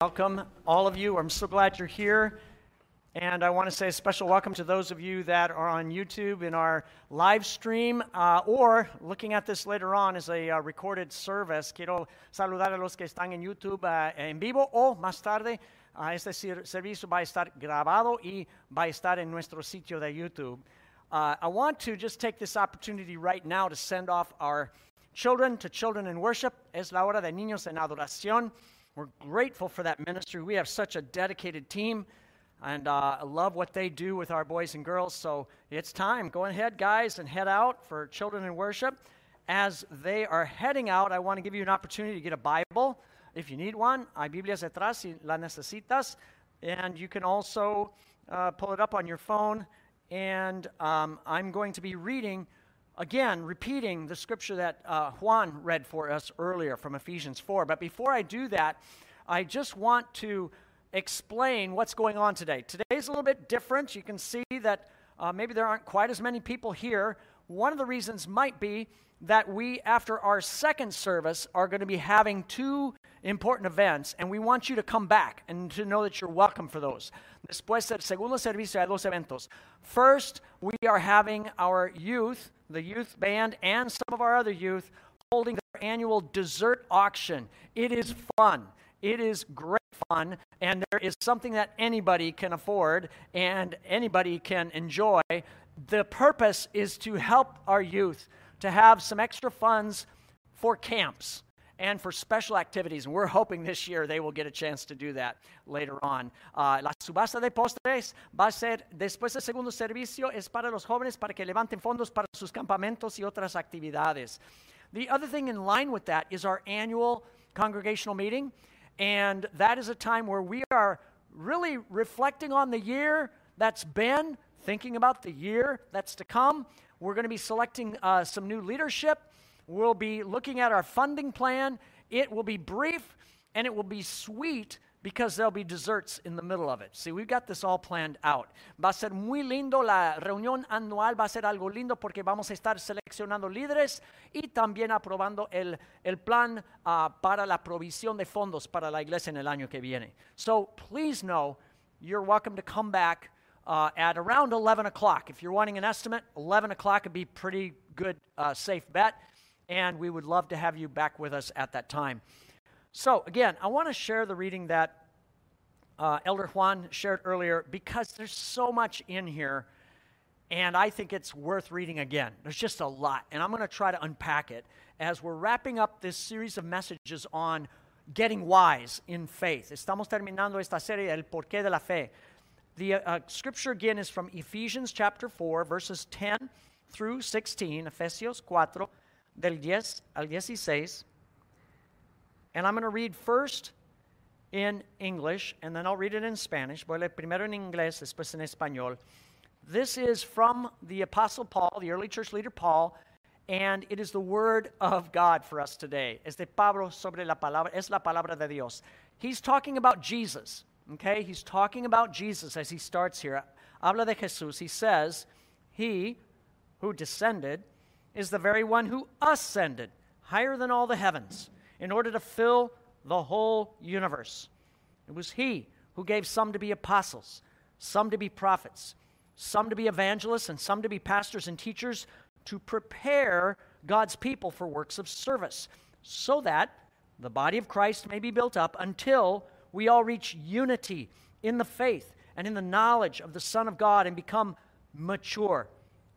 Welcome, all of you. I'm so glad you're here. And I want to say a special welcome to those of you that are on YouTube in our live stream or looking at this later on as a recorded service. Quiero saludar a los que están en YouTube en vivo o más tarde. Este servicio va a estar grabado y va a estar en nuestro sitio de YouTube. I want to just take this opportunity right now to send off our children to Children in Worship. Es la hora de niños en adoración. We're grateful for that ministry. We have such a dedicated team. And I love what they do with our boys and girls. So it's time. Go ahead, guys, and head out for Children in Worship. As they are heading out, I want to give you an opportunity to get a Bible. If you need one, hay Biblias detrás si la necesitas. And you can also pull it up on your phone. And I'm going to be reading, again, repeating the scripture that Juan read for us earlier from Ephesians 4. But before I do that, I just want to explain what's going on today. Today's a little bit different. You can see that maybe there aren't quite as many people here. One of the reasons might be that we, after our second service, are going to be having two important events, and we want you to come back and to know that you're welcome for those. Después del segundo servicio hay dos eventos. First, we are having our youth, the youth band, and some of our other youth holding their annual dessert auction. It is fun. It is great fun, and there is something that anybody can afford and anybody can enjoy. The purpose is to help our youth to have some extra funds for camps and for special activities. And we're hoping this year they will get a chance to do that later on. La subasta de postres va a ser después del segundo servicio. Es para los jóvenes para que levanten fondos para sus campamentos y otras actividades. The other thing in line with that is our annual congregational meeting. And that is a time where we are really reflecting on the year that's been, thinking about the year that's to come. We're going to be selecting some new leadership. We'll be looking at our funding plan. It will be brief, and it will be sweet because there'll be desserts in the middle of it. See, we've got this all planned out. Va a ser muy lindo. La reunión anual va a ser algo lindo porque vamos a estar seleccionando líderes y también aprobando el plan para la provisión de fondos para la iglesia en el año que viene. So please know you're welcome to come back at around 11 o'clock. If you're wanting an estimate, 11 o'clock would be pretty good, safe bet. And we would love to have you back with us at that time. So, again, I want to share the reading that Elder Juan shared earlier because there's so much in here, and I think it's worth reading again. There's just a lot, and I'm going to try to unpack it as we're wrapping up this series of messages on getting wise in faith. Estamos terminando esta serie, El Porqué de la Fe. The scripture, again, is from Ephesians chapter 4, verses 10 through 16, Efesios 4, del 10 al 16. And I'm going to read first in English, and then I'll read it in Spanish. Voy a leer primero en inglés, después en español. This is from the Apostle Paul, the early church leader Paul, and it is the word of God for us today. Es de Pablo sobre la palabra, es la palabra de Dios. He's talking about Jesus, okay? He's talking about Jesus as he starts here. Habla de Jesús. He says, he who descended is the very one who ascended higher than all the heavens, in order to fill the whole universe. It was he who gave some to be apostles, some to be prophets, some to be evangelists, and some to be pastors and teachers to prepare God's people for works of service, so that the body of Christ may be built up until we all reach unity in the faith and in the knowledge of the Son of God and become mature,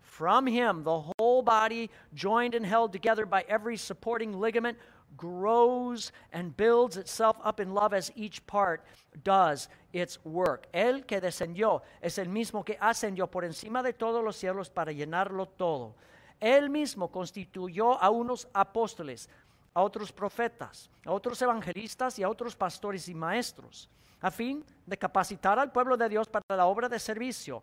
From him, the whole body, joined and held together by every supporting ligament, grows and builds itself up in love as each part does its work. El que descendió es el mismo que ascendió por encima de todos los cielos para llenarlo todo. Él mismo constituyó a unos apóstoles, a otros profetas, a otros evangelistas y a otros pastores y maestros, a fin de capacitar al pueblo de Dios para la obra de servicio,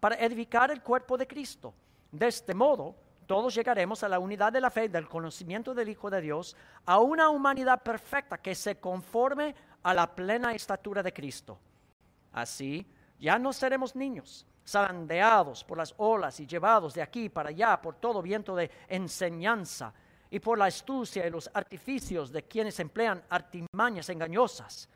para edificar el cuerpo de Cristo. De este modo, todos llegaremos a la unidad de la fe y del conocimiento del Hijo de Dios, a una humanidad perfecta que se conforme a la plena estatura de Cristo. Así, ya no seremos niños, zarandeados por las olas y llevados de aquí para allá por todo viento de enseñanza y por la astucia y los artificios de quienes emplean artimañas engañosas.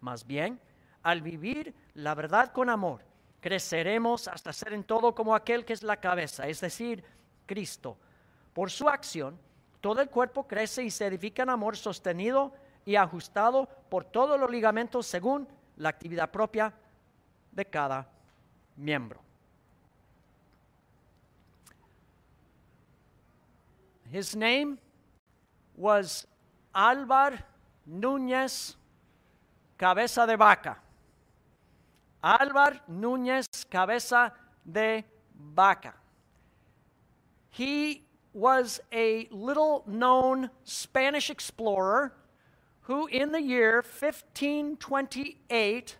Más bien, al vivir la verdad con amor, creceremos hasta ser en todo como aquel que es la cabeza, es decir, Cristo. Por su acción, todo el cuerpo crece y se edifica en amor sostenido y ajustado por todos los ligamentos según la actividad propia de cada miembro. His name was Álvar Núñez Cabeza de Vaca. Álvar Núñez Cabeza de Vaca. He was a little-known Spanish explorer who in the year 1528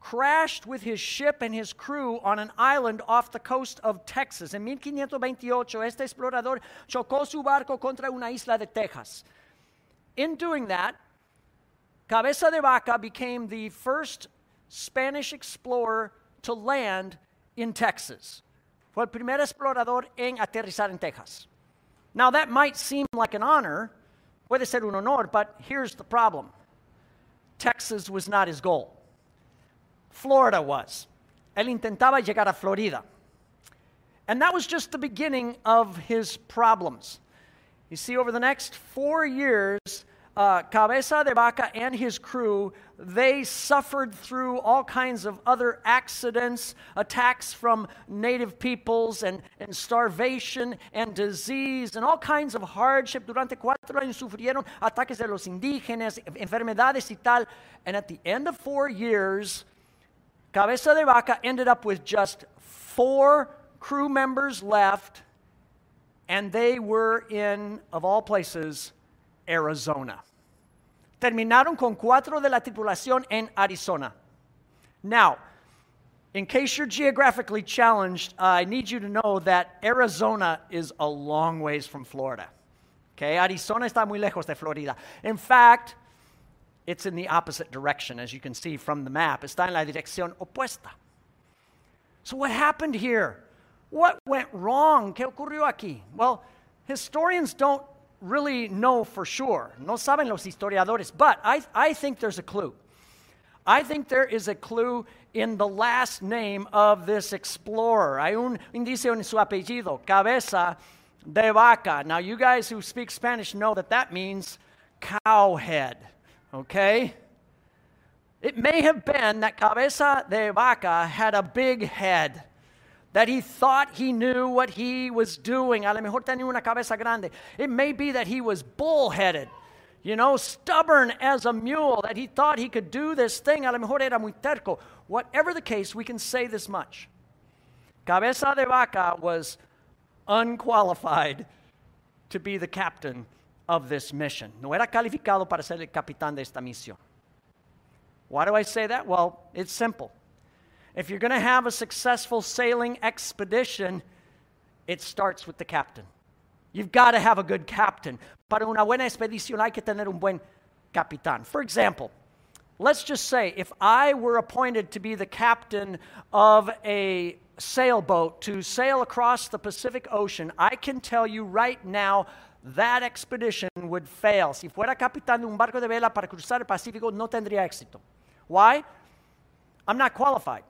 crashed with his ship and his crew on an island off the coast of Texas. En 1528, este explorador chocó su barco contra una isla de Texas. In doing that, Cabeza de Vaca became the first Spanish explorer to land in Texas. Fue el primer explorador en aterrizar en Texas. Now that might seem like an honor, puede ser un honor, but here's the problem. Texas was not his goal. Florida was. Él intentaba llegar a Florida. And that was just the beginning of his problems. You see, over the next 4 years, Cabeza de Vaca and his crew, they suffered through all kinds of other accidents, attacks from native peoples, and starvation, and disease, and all kinds of hardship. Durante 4 años sufrieron ataques de los indígenas, enfermedades y tal. And at the end of 4 years, Cabeza de Vaca ended up with just 4 crew members left, and they were in, of all places, Arizona. Terminaron con 4 de la tripulación en Arizona. Now, in case you're geographically challenged, I need you to know that Arizona is a long ways from Florida. Okay, Arizona está muy lejos de Florida. In fact, it's in the opposite direction, as you can see from the map. Está en la dirección opuesta. So what happened here? What went wrong? ¿Qué ocurrió aquí? Well, historians don't really know for sure. No saben los historiadores. But I think there's a clue. I think there is a clue in the last name of this explorer. Hay un indicio en su apellido, Cabeza de Vaca. Now, you guys who speak Spanish know that that means cow head. Okay? It may have been that Cabeza de Vaca had a big head, that he thought he knew what he was doing. A lo mejor tenía una cabeza grande. It may be that he was bullheaded, you know, stubborn as a mule, that he thought he could do this thing. A lo mejor era muy terco. Whatever the case, we can say this much. Cabeza de Vaca was unqualified to be the captain of this mission. No era calificado para ser el capitán de esta misión. Why do I say that? Well, it's simple. If you're going to have a successful sailing expedition, it starts with the captain. You've got to have a good captain. Para una buena expedición hay que tener un buen capitán. For example, let's just say if I were appointed to be the captain of a sailboat to sail across the Pacific Ocean, I can tell you right now that expedition would fail. Si fuera capitán de un barco de vela para cruzar el Pacífico, no tendría éxito. Why? I'm not qualified.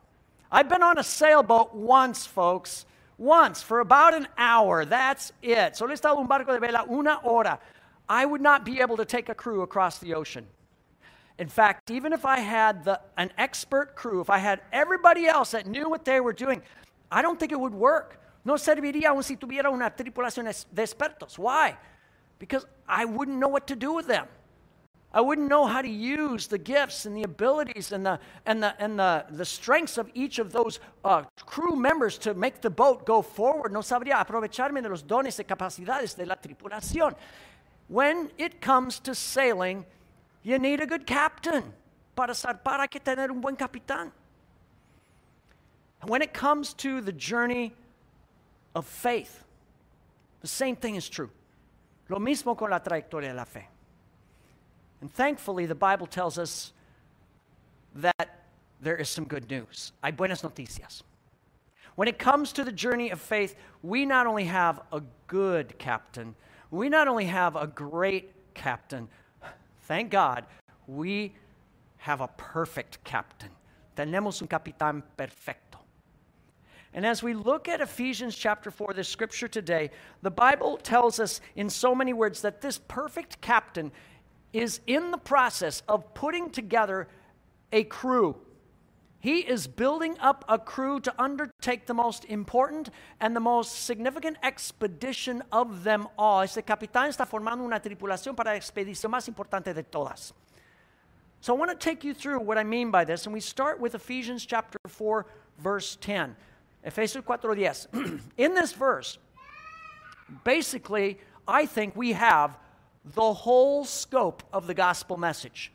I've been on a sailboat once, folks. Once, for about an hour. That's it. Solo he estado un barco de vela una hora. I would not be able to take a crew across the ocean. In fact, even if I had an expert crew, if I had everybody else that knew what they were doing, I don't think it would work. No serviría aun si tuviera una tripulación de expertos. Why? Because I wouldn't know what to do with them. I wouldn't know how to use the gifts and the abilities and the strengths of each of those crew members to make the boat go forward. No sabría aprovecharme de los dones y capacidades de la tripulación. When it comes to sailing, you need a good captain. Para zarpar hay que tener un buen capitán. When it comes to the journey of faith, the same thing is true. Lo mismo con la trayectoria de la fe. And thankfully, the Bible tells us that there is some good news. Hay buenas noticias. When it comes to the journey of faith, we not only have a good captain, we not only have a great captain, thank God, we have a perfect captain. Tenemos un capitán perfecto. And as we look at Ephesians chapter 4, this scripture today, the Bible tells us in so many words that this perfect captain is in the process of putting together a crew. He is building up a crew to undertake the most important and the most significant expedition of them all. Este capitán está formando una tripulación para la expedición más importante de todas. So I want to take you through what I mean by this, and we start with Ephesians chapter 4, verse 10. Efesios 4:10. In this verse, basically, I think we have the whole scope of the gospel message.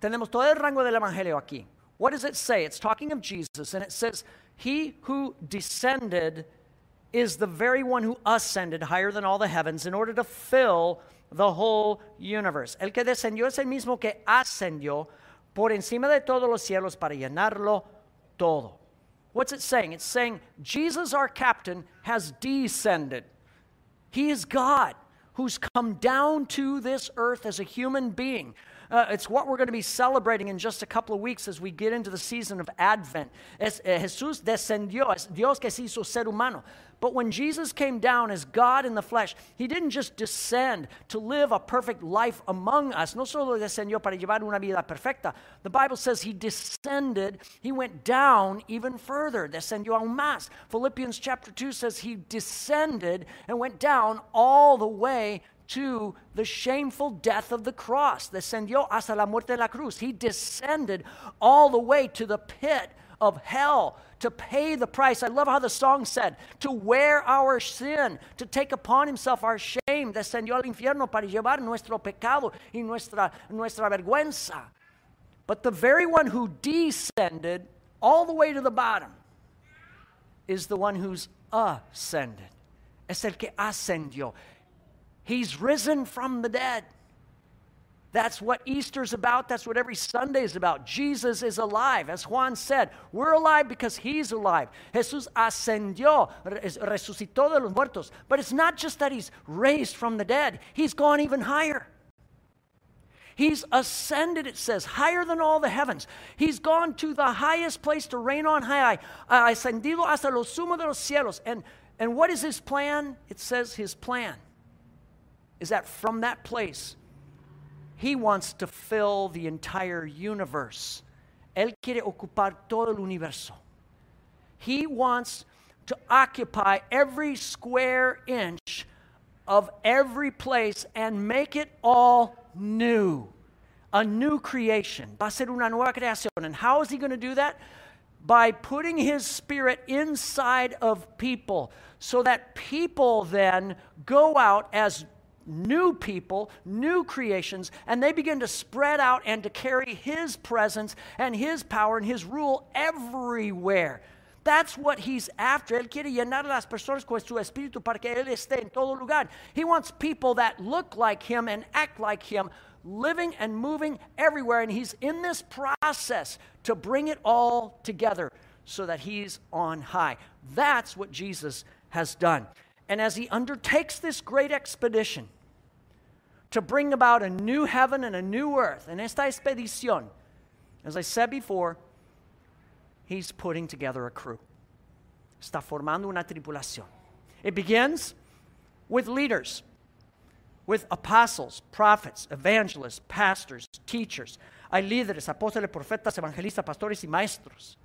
Tenemos todo el rango del evangelio aquí. What does it say? It's talking of Jesus, and it says, He who descended is the very one who ascended higher than all the heavens in order to fill the whole universe. El que descendió es el mismo que ascendió por encima de todos los cielos para llenarlo todo. What's it saying? It's saying Jesus, our captain, has descended. He is God who's come down to this earth as a human being. It's what we're going to be celebrating in just a couple of weeks as we get into the season of Advent. Jesús descendió, es Dios que se hizo ser humano. But when Jesus came down as God in the flesh, He didn't just descend to live a perfect life among us. No solo descendió para llevar una vida perfecta. The Bible says He descended, He went down even further. Descendió aún más. Philippians chapter 2 says He descended and went down all the way to the shameful death of the cross. Descendió hasta la muerte de la cruz. He descended all the way to the pit of hell to pay the price. I love how the song said, to wear our sin, to take upon Himself our shame. Descendió al infierno para llevar nuestro pecado y nuestra vergüenza. But the very one who descended all the way to the bottom is the one who's ascended. Es el que ascendió. He's risen from the dead. That's what Easter's about. That's what every Sunday is about. Jesus is alive. As Juan said, we're alive because He's alive. Jesús ascendió, resucitó de los muertos. But it's not just that He's raised from the dead. He's gone even higher. He's ascended, it says, higher than all the heavens. He's gone to the highest place to reign on high. Ascendido hasta lo sumo de los cielos. And what is His plan? It says His plan is that from that place, He wants to fill the entire universe. Él quiere ocupar todo el universo. He wants to occupy every square inch of every place and make it all new. A new creation. Va a ser una nueva creación. And how is He going to do that? By putting His Spirit inside of people, so that people then go out as new people, new creations, and they begin to spread out and to carry His presence and His power and His rule everywhere. That's what He's after. Él quiere llenar a las personas con su espíritu para que Él esté en todo lugar. He wants people that look like Him and act like Him, living and moving everywhere, and He's in this process to bring it all together so that He's on high. That's what Jesus has done. And as He undertakes this great expedition to bring about a new heaven and a new earth, en esta expedición, as I said before, He's putting together a crew. Está formando una tripulación. It begins with leaders, with apostles, prophets, evangelists, pastors, teachers. Hay líderes, apóstoles, profetas, evangelistas, pastores y maestros.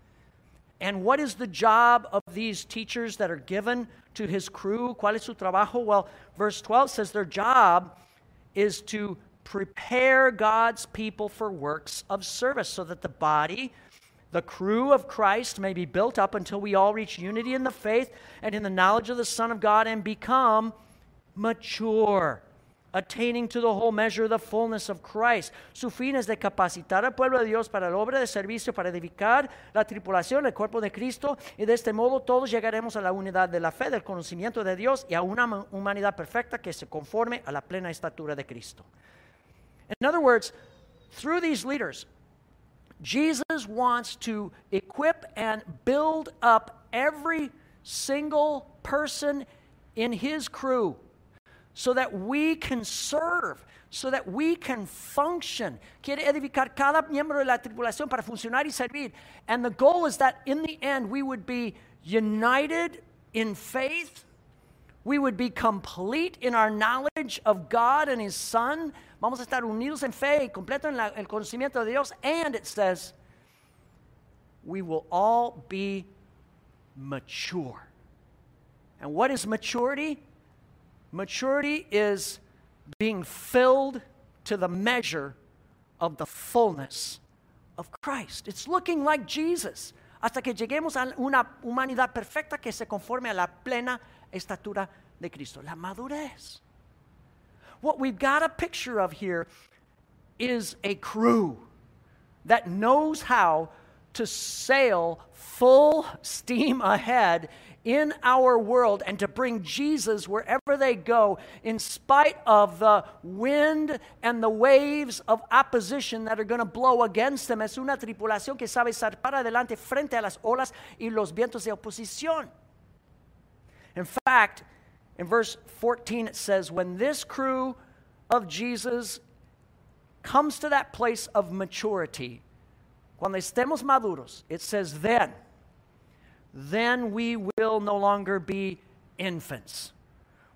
And what is the job of these teachers that are given to His crew? ¿Cuál es su trabajo? Well, verse 12 says their job is to prepare God's people for works of service so that the body, the crew of Christ, may be built up until we all reach unity in the faith and in the knowledge of the Son of God and become mature, attaining to the whole measure of the fullness of Christ. Su fin es de capacitar al pueblo de Dios para la obra de servicio, para edificar la tripulación, el cuerpo de Cristo, y de este modo todos llegaremos a la unidad de la fe, del conocimiento de Dios, y a una humanidad perfecta que se conforme a la plena estatura de Cristo. In other words, through these leaders, Jesus wants to equip and build up every single person in his crew, so that we can serve, so that we can function. Quiere edificar cada miembro de la tripulación para funcionar y servir. And the goal is that in the end we would be united in faith, we would be complete in our knowledge of God and His Son. Vamos a estar unidos en fe y completo en el conocimiento de Dios. And it says, we will all be mature. And what is maturity? Maturity is being filled to the measure of the fullness of Christ. It's looking like Jesus, hasta que lleguemos a una humanidad perfecta que se conforme a la plena estatura de Cristo, la madurez. What we've got a picture of here is a crew that knows how to sail full steam ahead in our world and to bring Jesus wherever they go, in spite of the wind and the waves of opposition that are going to blow against them. Es una tripulación que sabe zarpar adelante frente a las olas y los vientos de oposición. In fact, in verse 14 it says, when this crew of Jesus comes to that place of maturity, cuando estemos maduros, it says then we will no longer be infants.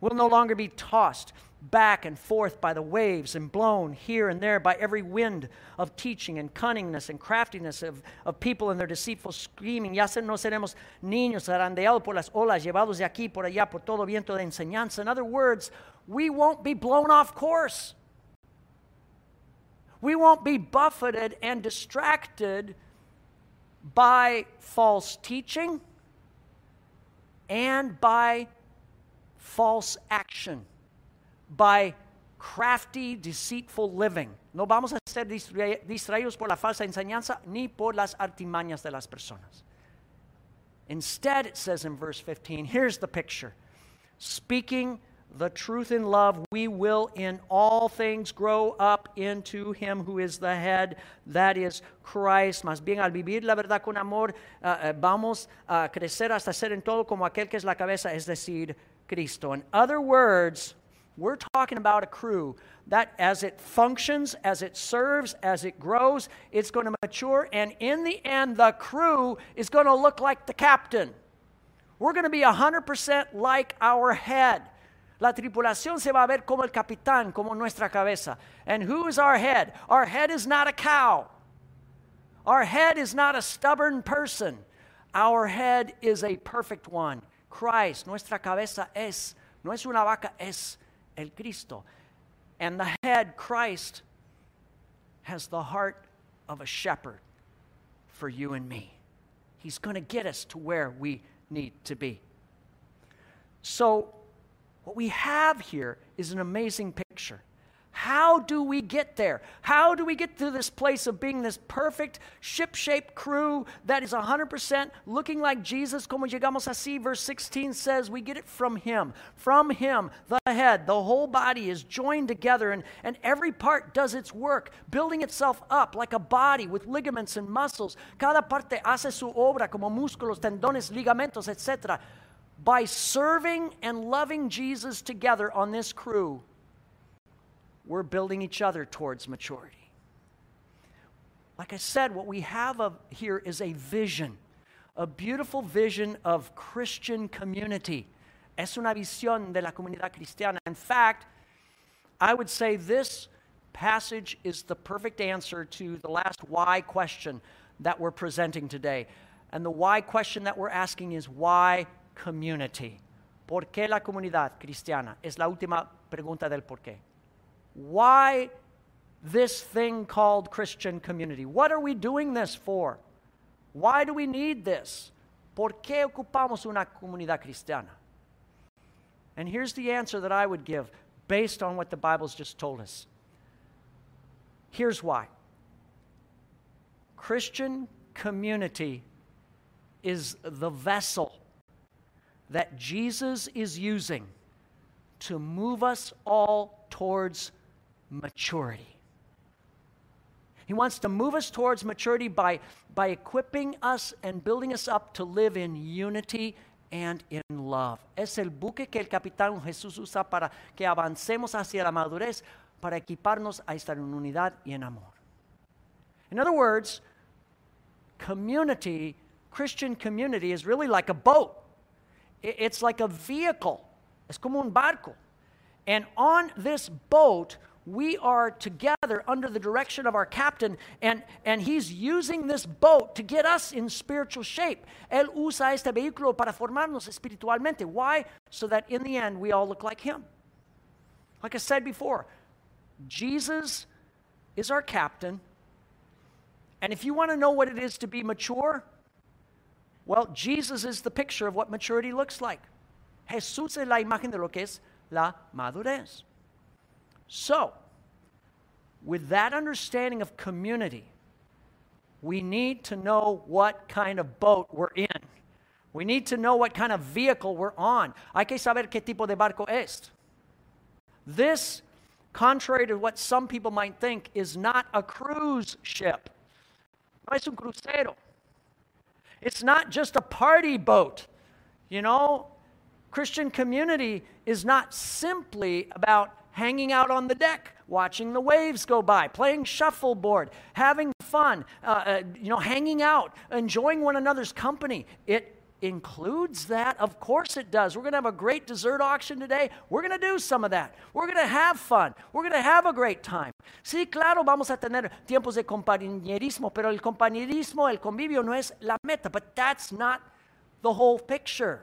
We'll no longer be tossed back and forth by the waves and blown here and there by every wind of teaching and cunningness and craftiness of people and their deceitful scheming. Ya no seremos niños zarandeados por las olas, llevados de aquí por allá por todo viento de enseñanza. In other words, we won't be blown off course. We won't be buffeted and distracted by false teaching and by false action, by crafty, deceitful living. No vamos a ser distraídos por la falsa enseñanza ni por las artimañas de las personas. Instead, it says in verse 15, here's the picture. Speaking the truth in love, we will in all things grow up into Him who is the head, that is Christ. Más bien, al vivir la verdad con amor, vamos a crecer hasta ser en todo como aquel que es la cabeza, es decir, Cristo. In other words, we're talking about a crew that as it functions, as it serves, as it grows, it's going to mature, and in the end, the crew is going to look like the captain. We're going to be 100% like our head. La tripulación se va a ver como el capitán, como nuestra cabeza. And who is our head? Our head is not a cow. Our head is not a stubborn person. Our head is a perfect one, Christ. Nuestra cabeza es, no es una vaca, es el Cristo. And the head, Christ, has the heart of a shepherd for you and me. He's going to get us to where we need to be. So, what we have here is an amazing picture. How do we get there? How do we get to this place of being this perfect ship-shaped crew that is 100% looking like Jesus? Como llegamos así? Verse 16 says we get it from Him. From Him, the head, the whole body is joined together, and every part does its work, building itself up like a body with ligaments and muscles. Cada parte hace su obra como músculos, tendones, ligamentos, etc. By serving and loving Jesus together on this crew, we're building each other towards maturity. Like I said, what we have here is a vision, a beautiful vision of Christian community. Es una visión de la comunidad cristiana. In fact, I would say this passage is the perfect answer to the last why question that we're presenting today. And the why question that we're asking is, why community? ¿Por qué la comunidad cristiana? Es la última pregunta del por qué. Why this thing called Christian community? What are we doing this for? Why do we need this? ¿Por qué ocupamos una comunidad cristiana? And here's the answer that I would give. based on what the Bible's just told us. Here's why. Christian community is the vessel that Jesus is using to move us all towards maturity. He wants to move us towards maturity by equipping us and building us up to live in unity and in love. Es el buque que el capitán Jesús usa para que avancemos hacia la madurez, para equiparnos a estar en unidad y en amor. In other words, community, Christian community, is really like a boat. It's like a vehicle. Es como un barco. And on this boat, we are together under the direction of our captain, and he's using this boat to get us in spiritual shape. Él usa este vehículo para formarnos espiritualmente. Why? So that in the end, we all look like him. Like I said before, Jesus is our captain. And if you want to know what it is to be mature, well, Jesus is the picture of what maturity looks like. Jesús es la imagen de lo que es la madurez. So, with that understanding of community, we need to know what kind of boat we're in. We need to know what kind of vehicle we're on. Hay que saber qué tipo de barco es. This, contrary to what some people might think, is not a cruise ship. No es un crucero. It's not just a party boat. You know, Christian community is not simply about hanging out on the deck, watching the waves go by, playing shuffleboard, having fun, hanging out, enjoying one another's company. It includes that. Of course it does. We're going to have a great dessert auction today. We're going to do some of that. We're going to have fun. We're going to have a great time. Sí, claro, vamos a tener tiempos de compañerismo, pero el compañerismo, el convivio no es la meta. But that's not the whole picture.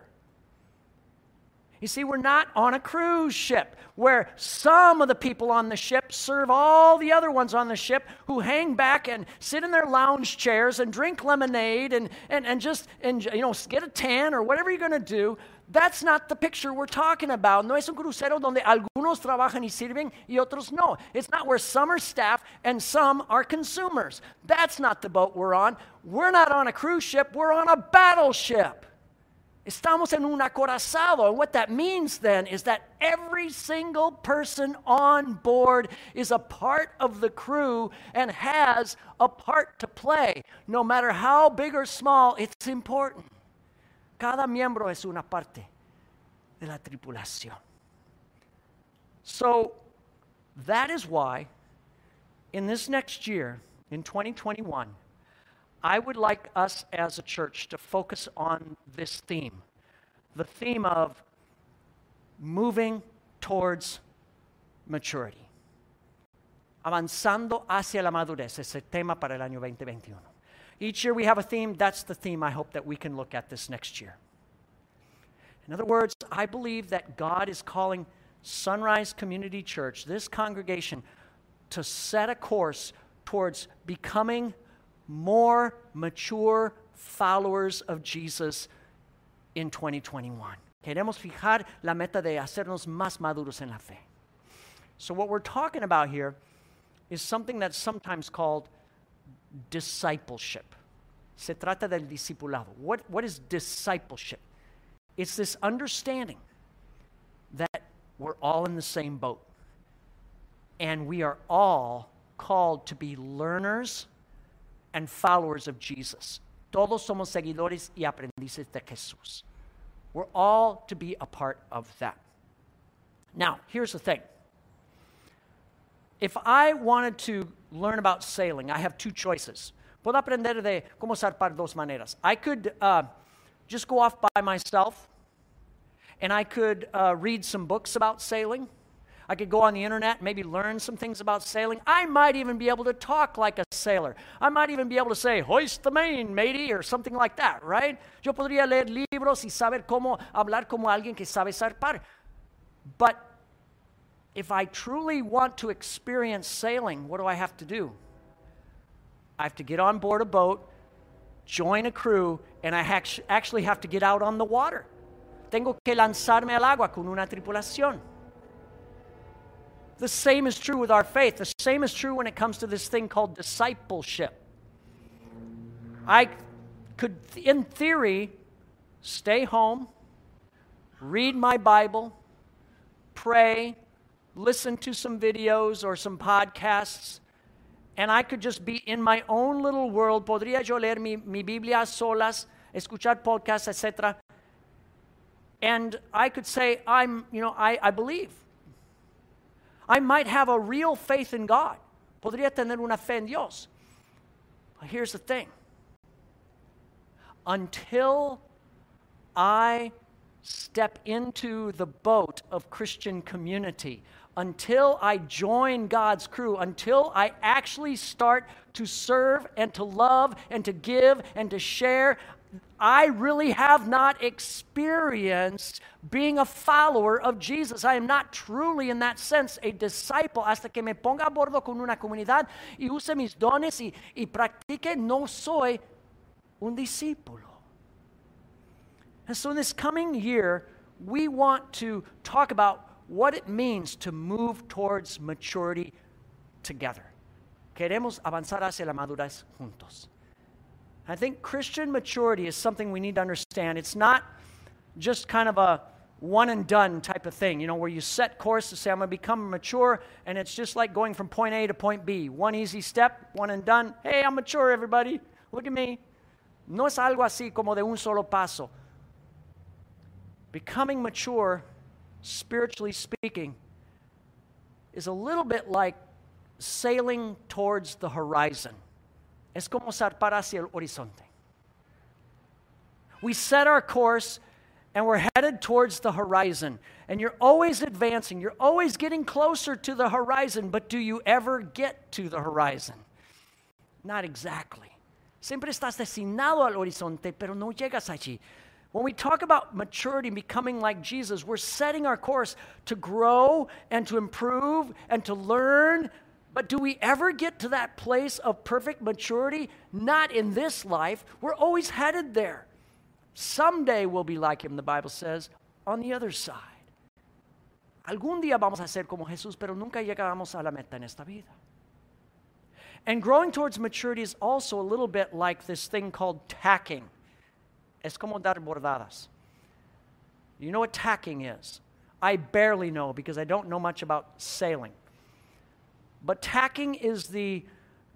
You see, we're not on a cruise ship where some of the people on the ship serve all the other ones on the ship who hang back and sit in their lounge chairs and drink lemonade and get a tan or whatever you're going to do. That's not the picture we're talking about. No es un crucero donde algunos trabajan y sirven y otros no. It's not where some are staff and some are consumers. That's not the boat we're on. We're not on a cruise ship. We're on a battleship. Estamos en un acorazado, and what that means then is that every single person on board is a part of the crew and has a part to play. No matter how big or small, it's important. Cada miembro es una parte de la tripulación. So that is why in this next year, in 2021, I would like us as a church to focus on this theme, the theme of moving towards maturity. Avanzando hacia la madurez, es el tema para el año 2021. Each year we have a theme. That's the theme I hope that we can look at this next year. In other words, I believe that God is calling Sunrise Community Church, this congregation, to set a course towards becoming more mature followers of Jesus in 2021. Queremos fijar la meta de hacernos más maduros en la fe. So what we're talking about here is something that's sometimes called discipleship. Se trata del discipulado. What is discipleship? It's this understanding that we're all in the same boat, and we are all called to be learners and followers of Jesus. Todos somos seguidores y aprendices de Jesús. We're all to be a part of that. Now, here's the thing. If I wanted to learn about sailing, I have two choices. Puedo aprender de cómo zarpar dos maneras. I could just go off by myself, and I could read some books about sailing. I could go on the internet, maybe learn some things about sailing. I might even be able to talk like a sailor. I might even be able to say, hoist the main, matey, or something like that, right? Yo podría leer libros y saber cómo hablar como alguien que sabe zarpar. But if I truly want to experience sailing, what do I have to do? I have to get on board a boat, join a crew, and I actually have to get out on the water. Tengo que lanzarme al agua con una tripulación. The same is true with our faith. The same is true when it comes to this thing called discipleship. I could, in theory, stay home, read my Bible, pray, listen to some videos or some podcasts, and I could just be in my own little world. Podría yo leer mi Biblia a solas, escuchar podcasts, etc. And I could say, I believe. I might have a real faith in God. Podría tener una fe en Dios. But here's the thing. Until I step into the boat of Christian community, until I join God's crew, until I actually start to serve and to love and to give and to share, I really have not experienced being a follower of Jesus. I am not truly, in that sense, a disciple. Hasta que me ponga a bordo con una comunidad y use mis dones y practique, no soy un discípulo. And so in this coming year, we want to talk about what it means to move towards maturity together. Queremos avanzar hacia la madurez juntos. I think Christian maturity is something we need to understand. It's not just kind of a one-and-done type of thing, where you set course to say, I'm going to become mature, and it's just like going from point A to point B. One easy step, one and done. Hey, I'm mature, everybody. Look at me. No es algo así como de un solo paso. Becoming mature, spiritually speaking, is a little bit like sailing towards the horizon. Es como zarpar hacia el horizonte. We set our course and we're headed towards the horizon. And you're always advancing. You're always getting closer to the horizon. But do you ever get to the horizon? Not exactly. Siempre estás destinado al horizonte, pero no llegas allí. When we talk about maturity and becoming like Jesus, we're setting our course to grow and to improve and to learn. But do we ever get to that place of perfect maturity? Not in this life. We're always headed there. Someday we'll be like him, the Bible says, on the other side. Algún día vamos a ser como Jesús, pero nunca llegamos a la meta en esta vida. And growing towards maturity is also a little bit like this thing called tacking. Es como dar bordadas. You know what tacking is? I barely know because I don't know much about sailing. But tacking is the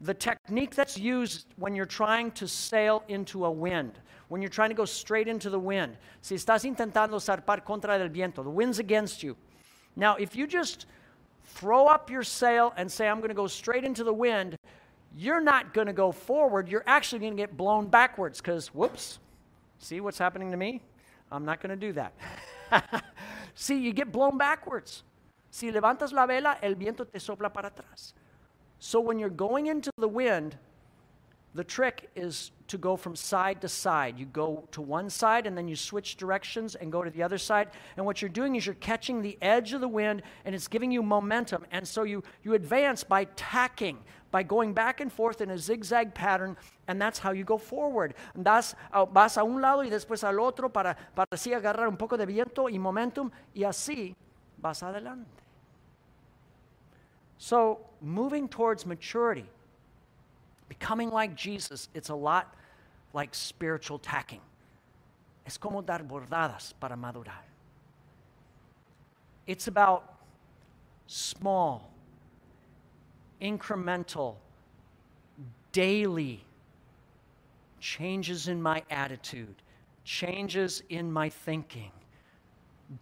technique that's used when you're trying to sail into a wind, when you're trying to go straight into the wind. Si estás intentando zarpar contra el viento, the wind's against you. Now, if you just throw up your sail and say, I'm going to go straight into the wind, you're not going to go forward. You're actually going to get blown backwards because, whoops, see what's happening to me? I'm not going to do that. See, you get blown backwards. Si levantas la vela, el viento te sopla para atrás. So when you're going into the wind, the trick is to go from side to side. You go to one side, and then you switch directions and go to the other side. And what you're doing is you're catching the edge of the wind, and it's giving you momentum. And so you advance by tacking, by going back and forth in a zigzag pattern, and that's how you go forward. Vas a un lado y después al otro para así agarrar un poco de viento y momentum, y así vas adelante. So, moving towards maturity, becoming like Jesus, it's a lot like spiritual tacking. Es como dar bordadas para madurar. It's about small, incremental, daily changes in my attitude, changes in my thinking,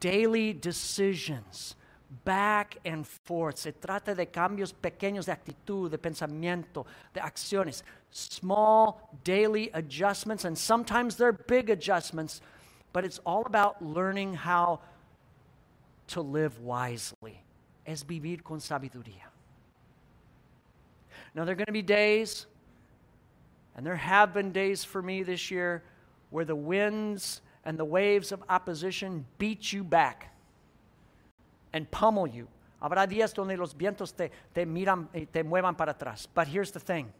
daily decisions, back and forth. Se trata de cambios pequeños de actitud, de pensamiento, de acciones. Small daily adjustments, and sometimes they're big adjustments, but it's all about learning how to live wisely. Es vivir con sabiduría. Now, there are going to be days, and there have been days for me this year, where the winds and the waves of opposition beat you back and pummel you. Habrá días donde los vientos te miran y te muevan para atrás. But here's the thing.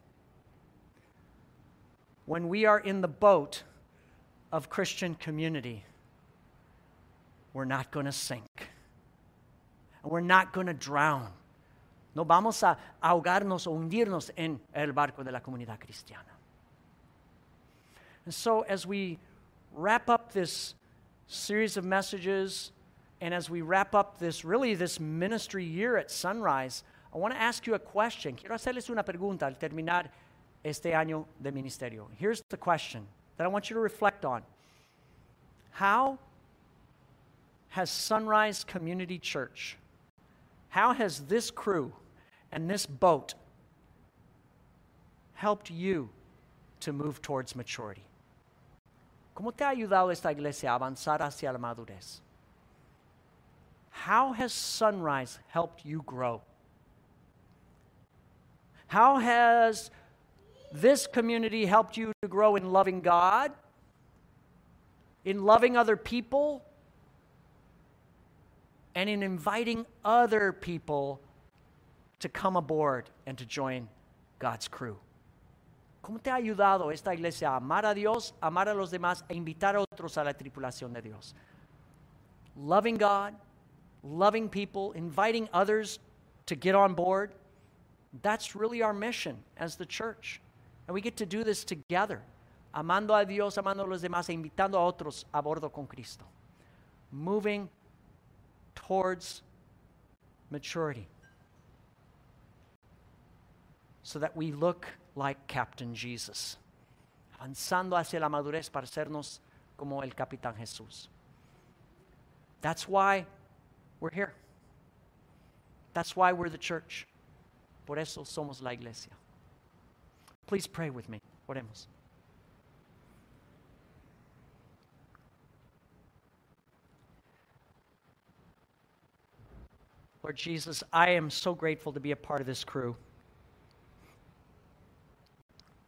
When we are in the boat of Christian community, we're not going to sink. And we're not going to drown. No vamos a ahogarnos o hundirnos en el barco de la comunidad cristiana. And so as we wrap up this series of messages, and as we wrap up this ministry year at Sunrise, I want to ask you a question. Quiero hacerles una pregunta al terminar este año de ministerio. Here's the question that I want you to reflect on. How has Sunrise Community Church, how has this crew and this boat helped you to move towards maturity? ¿Cómo te ha ayudado esta iglesia a avanzar hacia la madurez? How has Sunrise helped you grow? How has this community helped you to grow in loving God, in loving other people, and in inviting other people to come aboard and to join God's crew? ¿Cómo te ha ayudado esta iglesia a amar a Dios, amar a los demás, e invitar a otros a la tripulación de Dios? Loving God, loving people, inviting others to get on board. That's really our mission as the church. And we get to do this together. Amando a Dios, amando a los demás, e invitando a otros a bordo con Cristo. Moving towards maturity, so that we look like Captain Jesus. Avanzando hacia la madurez para sernos como el Capitán Jesús. That's why we're here. That's why we're the church. Por eso somos la iglesia. Please pray with me. Oremos. Lord Jesus, I am so grateful to be a part of this crew.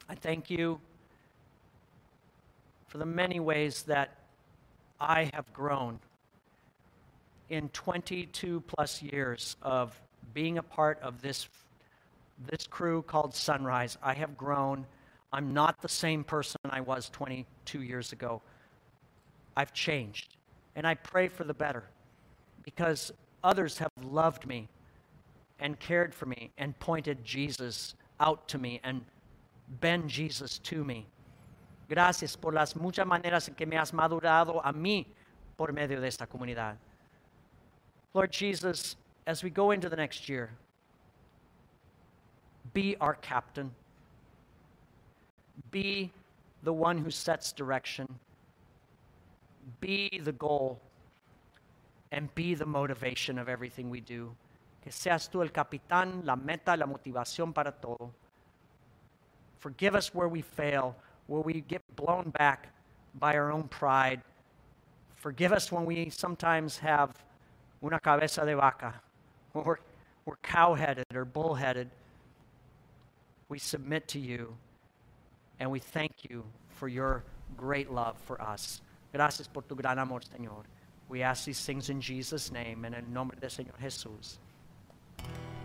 I thank you for the many ways that I have grown in 22 plus years of being a part of this crew called Sunrise. I have grown. I'm not the same person I was 22 years ago. I've changed, and I pray for the better, because others have loved me and cared for me and pointed Jesus out to me and bend Jesus to me. Gracias por las muchas maneras en que me has madurado a mí por medio de esta comunidad. Lord Jesus, as we go into the next year, be our captain. Be the one who sets direction. Be the goal. And be the motivation of everything we do. Que seas tú el capitán, la meta, la motivación para todo. Forgive us where we fail, where we get blown back by our own pride. Forgive us when we sometimes have una cabeza de vaca, when we're cow-headed or bull-headed. We submit to you, and we thank you for your great love for us. Gracias por tu gran amor, Señor. We ask these things in Jesus' name, and in el nombre del Señor Jesús.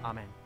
Amen.